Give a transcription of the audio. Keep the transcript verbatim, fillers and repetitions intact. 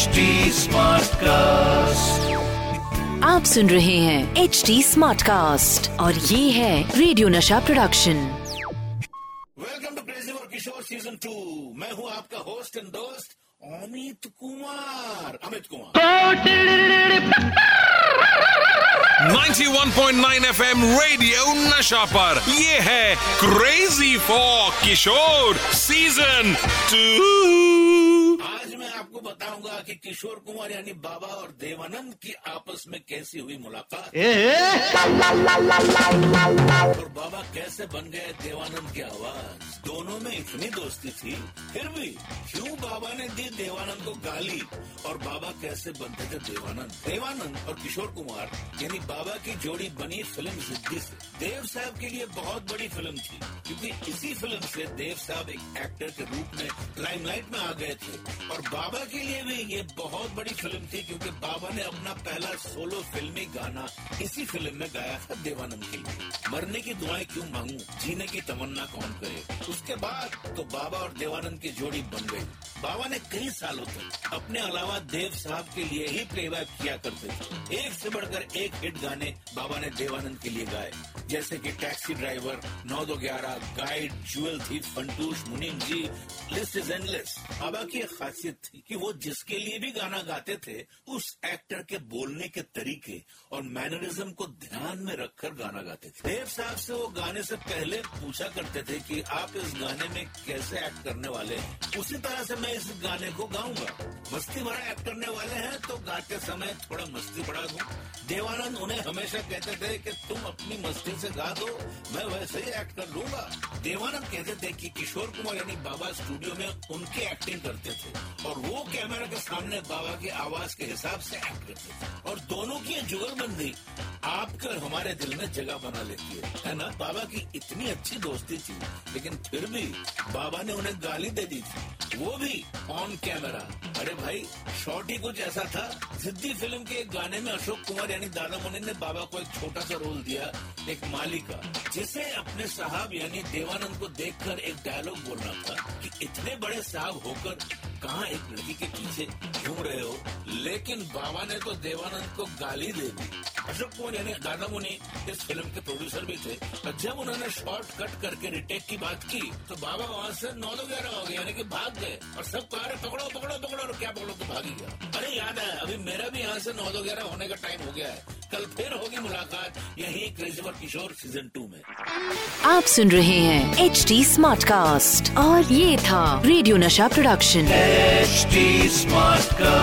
H D smart cast. आप सुन रहे हैं एच डी स्मार्ट कास्ट और ये है radio Nasha production. Welcome to crazy for Kishore season two. मैं हूँ आपका होस्ट एंड दोस्त अमित कुमार। अमित कुमार इक्यानवे पॉइंट नौ एफ एम रेडियो नशा पर ये है crazy for Kishore season two. आज मैं आपको बताऊंगा कि किशोर कुमार यानी बाबा और देवानंद की आपस में कैसी हुई मुलाकात और बाबा कैसे बन गए देवानंद की आवाज। दोनों में इतनी दोस्ती थी, फिर भी क्यों बाबा ने दी देवानंद को गाली और बाबा कैसे बनते थे देवानंद। देवानंद और किशोर कुमार यानी बाबा की जोड़ी बनी फिल्म जिद्दी से। देव साहब के लिए बहुत बड़ी फिल्म थी क्योंकि इसी फिल्म से देव साहब एक एक्टर के रूप में लाइमलाइट में आ गए थे और बाबा के लिए भी ये बहुत बड़ी फिल्म थी क्योंकि बाबा ने अपना पहला सोलो फिल्मी गाना इसी फिल्म में गाया था देवानंद के लिए। मरने की दुआएं क्यों मांगू, जीने की तमन्ना कौन करे। उसके बाद तो बाबा और देवानंद की जोड़ी बन गई। बाबा ने कई सालों तक अपने अलावा देव साहब के लिए ही प्लेबैक किया करते थे। एक से बढ़कर एक हिट गाने बाबा ने देवानंद के लिए गाए, जैसे कि taxi driver, Nau Do Gyarah, Guide, Jewel thief, Funtoosh, Munim ji, list is endless. बाबा की खासियत थी कि वो जिसके लिए भी गाना गाते थे उस एक्टर के बोलने के तरीके और मैनरिज्म को ध्यान में रखकर गाना गाते थे। देव साहब से वो गाने से पहले पूछा करते थे कि आप इस गाने में कैसे एक्ट करने वाले हैं, उसी तरह से मैं इस गाने को गाऊंगा। मस्ती भरा एक्ट करने वाले हैं तो गाते समय थोड़ा मस्ती बढ़ा दूं। देवानंद उन्हें हमेशा कहते थे कि तुम अपनी मस्ती से गा दो, मैं वैसे ही एक्ट कर लूंगा। देवानंद कहते थे कि किशोर कुमार यानी बाबा स्टूडियो में उनकी एक्टिंग करते थे और वो कैमरा के सामने बाबा की आवाज के हिसाब से एक्ट करते थे और दोनों की जुगलबंदी आपके और हमारे दिल में जगह बना लेती है, है ना। बाबा की इतनी अच्छी दोस्ती थी लेकिन फिर भी बाबा ने उन्हें गाली दे दी थी, वो भी ऑन कैमरा। अरे भाई, शॉट ही कुछ ऐसा था। जिद्दी फिल्म के एक गाने में अशोक कुमार यानी दादा मुनि ने बाबा को एक छोटा सा रोल दिया, एक माली का, जिसे अपने साहब यानी देवानंद को देखकर एक डायलॉग बोलना था कि इतने बड़े साहब होकर कहाँ एक लड़की के पीछे घूम रहे हो। लेकिन बाबा ने तो देवानंद को गाली दे दी। अशोक कुमार यानी दादा मुनि इस फिल्म के प्रोड्यूसर भी थे और जब उन्होंने शॉर्ट कट करके रिटेक की बात की तो बाबा वहाँ से नौ दो ग्यारह हो गए यानी कि भाग गए और सब कह रहे पकड़ो पकड़ो पकड़ो और क्या पकड़ो तो भाग ही गया। अरे याद है, अभी मेरा भी यहाँ से नौ दो ग्यारह होने का टाइम हो गया है। कल फिर होगी मुलाकात यही crazy for Kishore season two में। आप सुन रहे हैं एच डी स्मार्ट कास्ट और ये था radio Nasha production H D smart cast.